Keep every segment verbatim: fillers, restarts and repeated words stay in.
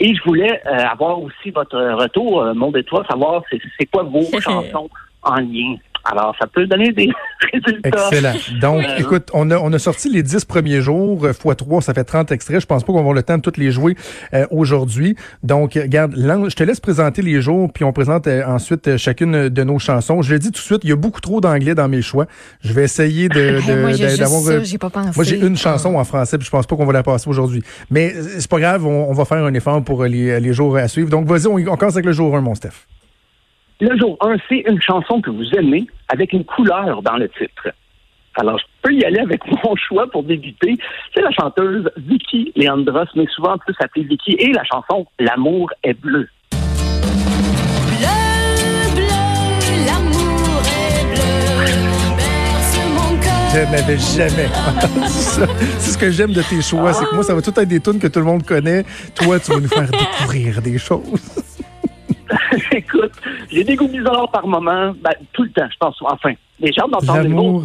Et je voulais euh, avoir aussi votre retour, euh, mon détour, savoir c'est, c'est quoi vos chansons en lien. Alors, ça peut donner des résultats. Excellent. Donc, oui. écoute, on a, on a sorti les dix premiers jours, fois trois, ça fait trente extraits. Je pense pas qu'on va avoir le temps de toutes les jouer euh, aujourd'hui. Donc, regarde, je te laisse présenter les jours, puis on présente euh, ensuite chacune de nos chansons. Je le dis tout de suite, il y a beaucoup trop d'anglais dans mes choix. Je vais essayer de, de, moi, de d'avoir... Ça, j'ai pas pensé. Moi, j'ai une chanson en français, puis je pense pas qu'on va la passer aujourd'hui. Mais c'est pas grave, on, on va faire un effort pour les, les jours à suivre. Donc, vas-y, on, on commence avec le jour un, mon Steph. Le jour un, c'est une chanson que vous aimez avec une couleur dans le titre. Alors, je peux y aller avec mon choix pour débuter. C'est la chanteuse Vicky Leandros, mais souvent plus appelée Vicky, et la chanson « L'amour est bleu ». Je n'avais jamais entendu ça. C'est ce que j'aime de tes choix, c'est que moi, ça va tout être des tunes que tout le monde connaît. Toi, tu vas nous faire découvrir des choses. Écoute, j'ai des goûts bizarres par moment, ben, tout le temps, je pense, enfin. Les gens d'entendre les mots.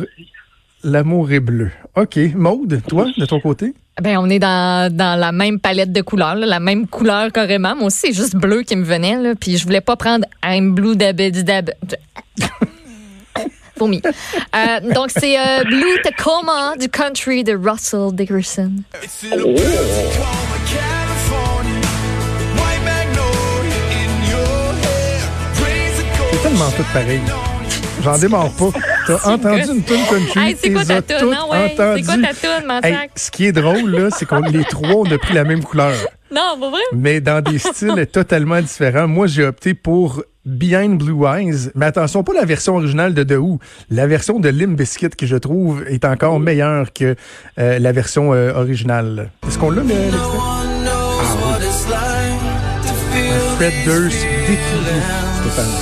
L'amour est bleu. OK. Maude, toi, de ton côté? Ben, on est dans, dans la même palette de couleurs, là, la même couleur carrément. Moi aussi, c'est juste bleu qui me venait, là, puis je voulais pas prendre I'm blue dabedidab. Vomi. Euh, donc, c'est euh, Blue Tacoma du country de Russell Dickerson. Oh. Tellement tout pareil. J'en démarre pas. T'as entendu une toune country. Hey, c'est quoi ta toune? Hein, ouais. C'est quoi ta toune, mon hey, ce qui est drôle, là, c'est qu'on les trois, on a pris la même couleur. Non, pas vrai? Mais dans des styles totalement différents. Moi, j'ai opté pour Behind Blue Eyes. Mais attention, pas la version originale de The Who. La version de Limp Bizkit, qui je trouve, est encore mm. meilleure que euh, la version euh, originale. Est-ce qu'on l'a, le, l'extrait? Ah oui. Fred Durst, défilé. Stéphane.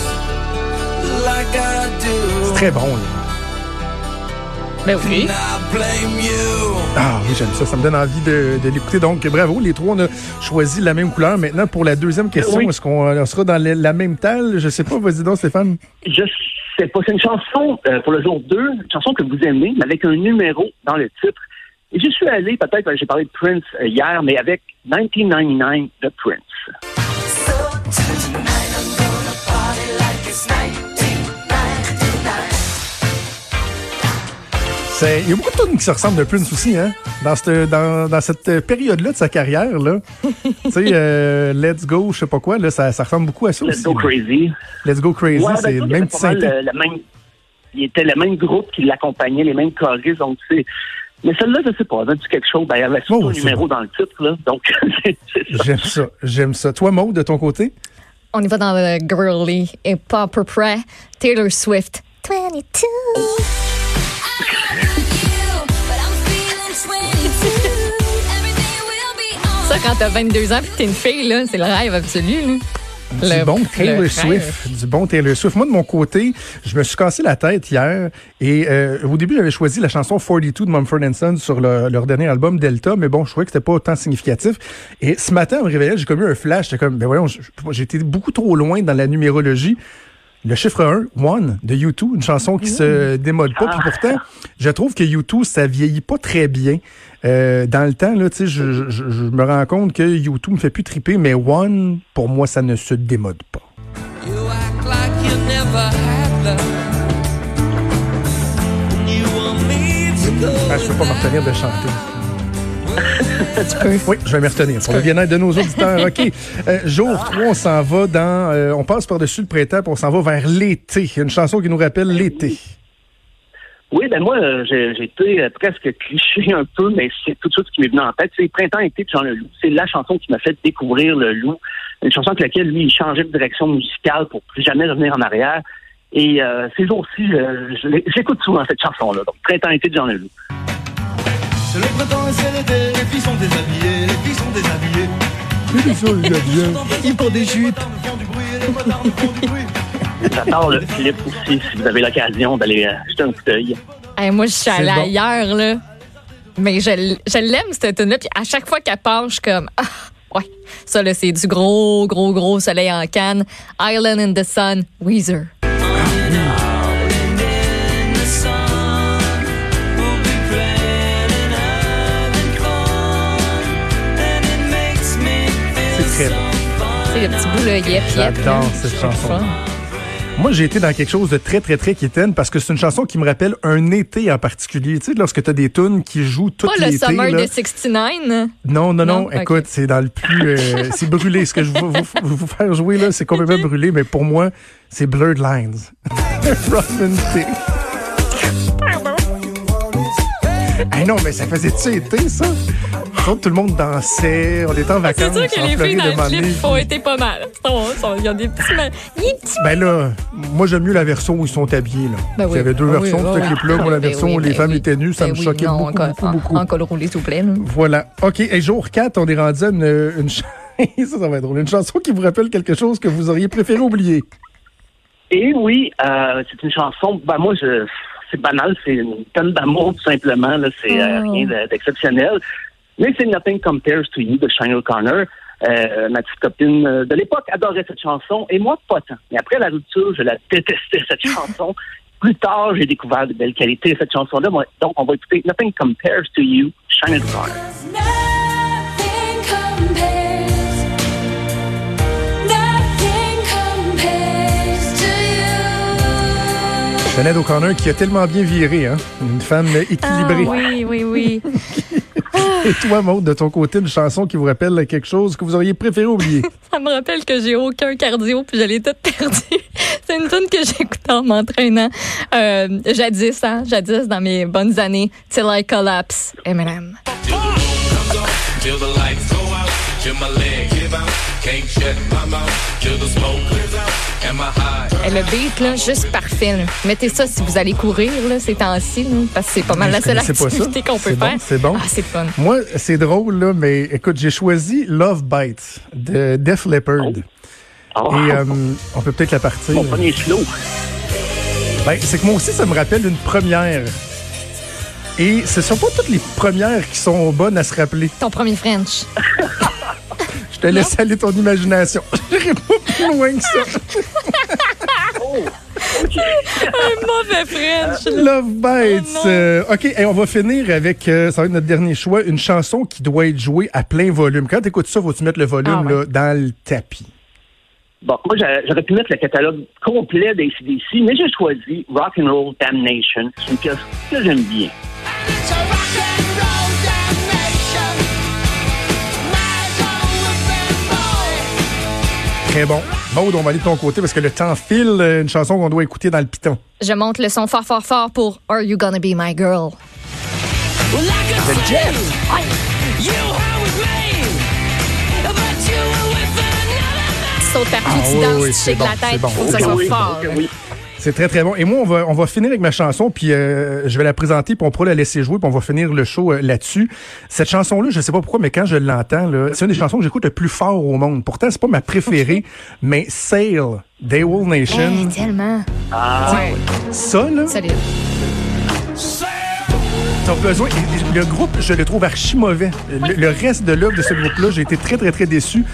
C'est très bon, là. Ben oui. Ah oui, j'aime ça. Ça me donne envie de, de l'écouter. Donc, bravo, les trois, on a choisi la même couleur. Maintenant, pour la deuxième question, oui. Est-ce qu'on sera dans les, la même taille? Je sais pas, vas-y donc, Stéphane. Je sais pas. C'est une chanson euh, pour le jour deux, une chanson que vous aimez, mais avec un numéro dans le titre. Et je suis allé, peut-être, j'ai parlé de Prince hier, mais avec dix-neuf cent quatre-vingt-dix-neuf de Prince. Il y a beaucoup de tunes qui se ressemblent de Prince aussi, hein? Dans cette, dans, dans cette période-là de sa carrière, là. Tu sais, euh, Let's Go, je sais pas quoi, là, ça, ça ressemble beaucoup à ça Let's aussi. Let's Go Crazy. Let's Go Crazy, ouais, c'est le même petit synthé. Il était le même groupe qui l'accompagnait, les mêmes choristes, donc c'est... Mais celle-là, je sais pas, elle a dit quelque chose, ben, elle avait surtout oh, un numéro bon. Dans le titre, là, donc c'est ça. J'aime ça, j'aime ça. Toi, Maud, de ton côté? On y va dans le girly et pas à peu près Taylor Swift. vingt-deux Ça, quand t'as vingt-deux ans et que t'es une fille, là, c'est le rêve absolu. Là. Du le, bon Taylor Swift, du bon Taylor Swift. Moi, de mon côté, je me suis cassé la tête hier et euh, au début, j'avais choisi la chanson quarante-deux de Mumford and Sons sur le, leur dernier album Delta, mais bon, je trouvais que c'était pas autant significatif. Et ce matin, en me réveillant, j'ai comme eu un flash. J'étais comme, ben voyons, j'étais beaucoup trop loin dans la numérologie. Le chiffre un, One, de U deux, une chanson qui se démode pas. Puis pourtant, je trouve que U deux, ça vieillit pas très bien. Euh, dans le temps, là, tu sais, je, je, je me rends compte que U deux me fait plus triper, mais One, pour moi, ça ne se démode pas. You act like you never had love. You want me to go ah, je peux pas me retenir de chanter. Oui, je vais m'y retenir. Pour le bien-être de nos auditeurs. OK. Euh, jour trois, on s'en va dans... Euh, on passe par-dessus le printemps, puis on s'en va vers l'été. Une chanson qui nous rappelle l'été. Oui, ben moi, j'ai, j'ai été presque cliché un peu, mais c'est tout de suite ce qui m'est venu en tête. C'est Printemps-été de Jean-Leloup. C'est la chanson qui m'a fait découvrir le loup. Une chanson avec laquelle, lui, il changeait de direction musicale pour plus jamais revenir en arrière. Et euh, ces jours-ci, euh, j'écoute souvent cette chanson-là. Donc, Printemps-été de Jean-Leloup. C'est le printemps et c'est l'été, les filles sont déshabillées, les filles sont déshabillées. C'est ça, il y a bien. Ils font des chutes. J'adore le flip aussi, si vous avez l'occasion d'aller jeter un coup d'œil. Hey, moi, je suis allée bon. ailleurs, là. Mais je, je l'aime, cette tune-là. Puis à chaque fois qu'elle part, je suis comme... Ah, ouais, ça, là, c'est du gros, gros, gros soleil en canne. Island in the Sun, Weezer. C'est très bon. Tu sais, le petit bout, là, yep, yep. J'adore cette chanson. Moi, j'ai été dans quelque chose de très, très, très quétaine parce que c'est une chanson qui me rappelle un été en particulier. Tu sais, lorsque t'as des tunes qui jouent tout l'été. Pas le Summer là. de soixante-dix-neuf? Non, non, non. non écoute, okay. c'est dans le plus... Euh, c'est brûlé. Ce que je vais vous, vous, vous faire jouer, là, c'est complètement brûlé. Mais pour moi, c'est Blurred Lines. Romantic. Pardon? Hey, non, mais ça faisait-tu été, ça? Tout le monde dansait, on était en vacances. C'est sûr que les filles dans le clip ont été pas mal. Il y a des petits... Ben là, moi j'aime mieux la version où ils sont habillés. Là. Ben oui. Il y avait deux ben versions, oui, ce oui, clip-là. Moi, la ben version oui, où les ben femmes oui. étaient nues, ça ben me oui, choquait non, beaucoup, encore, beaucoup, beaucoup. En col roulé, s'il vous plaît. Là. Voilà. OK, et jour quatre, on est rendu à une, une... ça, ça va être drôle. Une chanson qui vous rappelle quelque chose que vous auriez préféré oublier. Eh oui, euh, c'est une chanson... Ben moi, je... c'est banal, c'est une tonne d'amour, tout simplement. Là. C'est euh, rien d'exceptionnel. Mais c'est Nothing Compares to You de Shane O'Connor. Euh, ma petite copine de l'époque adorait cette chanson et moi, pas tant. Mais après la rupture, je la détestais, cette chanson. Plus tard, j'ai découvert de belles qualités, cette chanson-là. Donc, on va écouter Nothing Compares to You, Shane O'Connor. Sinéad O'Connor qui a tellement bien viré, hein? Une femme équilibrée. Ah, oui, oui, oui. Et toi, Maude, de ton côté, une chanson qui vous rappelle quelque chose que vous auriez préféré oublier? Ça me rappelle que j'ai aucun cardio puis je l'ai toute perdue. C'est une tune que j'écoutais en m'entraînant. Euh, jadis, hein? Jadis, dans mes bonnes années. Till I Collapse, Eminem. Et le beat, là, juste parfait. Là. Mettez ça si vous allez courir là, ces temps-ci, là, parce que c'est pas mal la seule activité qu'on peut faire. C'est bon. Ah, c'est fun. Moi, c'est drôle, là, mais écoute, j'ai choisi Love Bites de Def Leppard. Oh. Oh. Et euh, on peut peut-être la partir. Mon premier slow. Ben, c'est que moi aussi, ça me rappelle une première. Et ce ne sont pas toutes les premières qui sont bonnes à se rappeler. Ton premier French. Je te laisse aller ton imagination. Je n'irai pas plus loin que ça. Oh, okay. Un mauvais French. Love Bites. Oh, euh, OK, et on va finir avec, euh, ça va être notre dernier choix, une chanson qui doit être jouée à plein volume. Quand tu écoutes ça, faut-tu mettre le volume ah, ouais. là, dans le tapis? Bon, moi, j'aurais pu mettre le catalogue complet d'A C D C, mais j'ai choisi Rock'n'Roll Damnation. C'est une pièce que j'aime bien. Très bon. Maude, on va aller de ton côté parce que le temps file. Une chanson qu'on doit écouter dans le piton. Je monte le son fort, fort, fort pour Are You Gonna Be My Girl? The Jeff! Saute à ah, tu oui, danses, oui, tu shakes bon, la tête, il bon. faut que ça soit oui, fort. Oui, oui. C'est très, très bon. Et moi, on va, on va finir avec ma chanson, puis euh, je vais la présenter, puis on pourra la laisser jouer, puis on va finir le show euh, là-dessus. Cette chanson-là, je sais pas pourquoi, mais quand je l'entends, là, c'est une des chansons que j'écoute le plus fort au monde. Pourtant, c'est pas ma préférée, mais Sail, d'A W O L Nation. Hey, tellement. Ah, ouais. Ça, là. Salut. T'as besoin. Le groupe, je le trouve archi mauvais. Le, le reste de l'œuvre de ce groupe-là, j'ai été très, très, très déçu.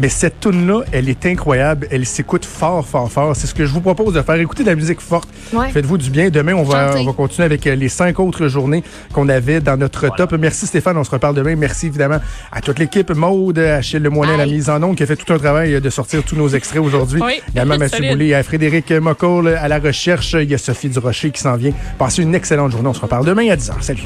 Mais cette tune-là, elle est incroyable. Elle s'écoute fort, fort, fort. C'est ce que je vous propose de faire. Écoutez de la musique forte. Ouais. Faites-vous du bien. Demain, on va, on va continuer avec les cinq autres journées qu'on avait dans notre voilà. top. Merci Stéphane, on se reparle demain. Merci évidemment à toute l'équipe. Maude, Achille Lemoyne, la mise en onde, qui a fait tout un travail de sortir tous nos extraits aujourd'hui. Oui. Il y a même Mathieu Boulay, il y a Frédéric Mockle à la recherche. Il y a Sophie Durocher qui s'en vient. Passez une excellente journée. On se reparle demain à dix heures. Salut.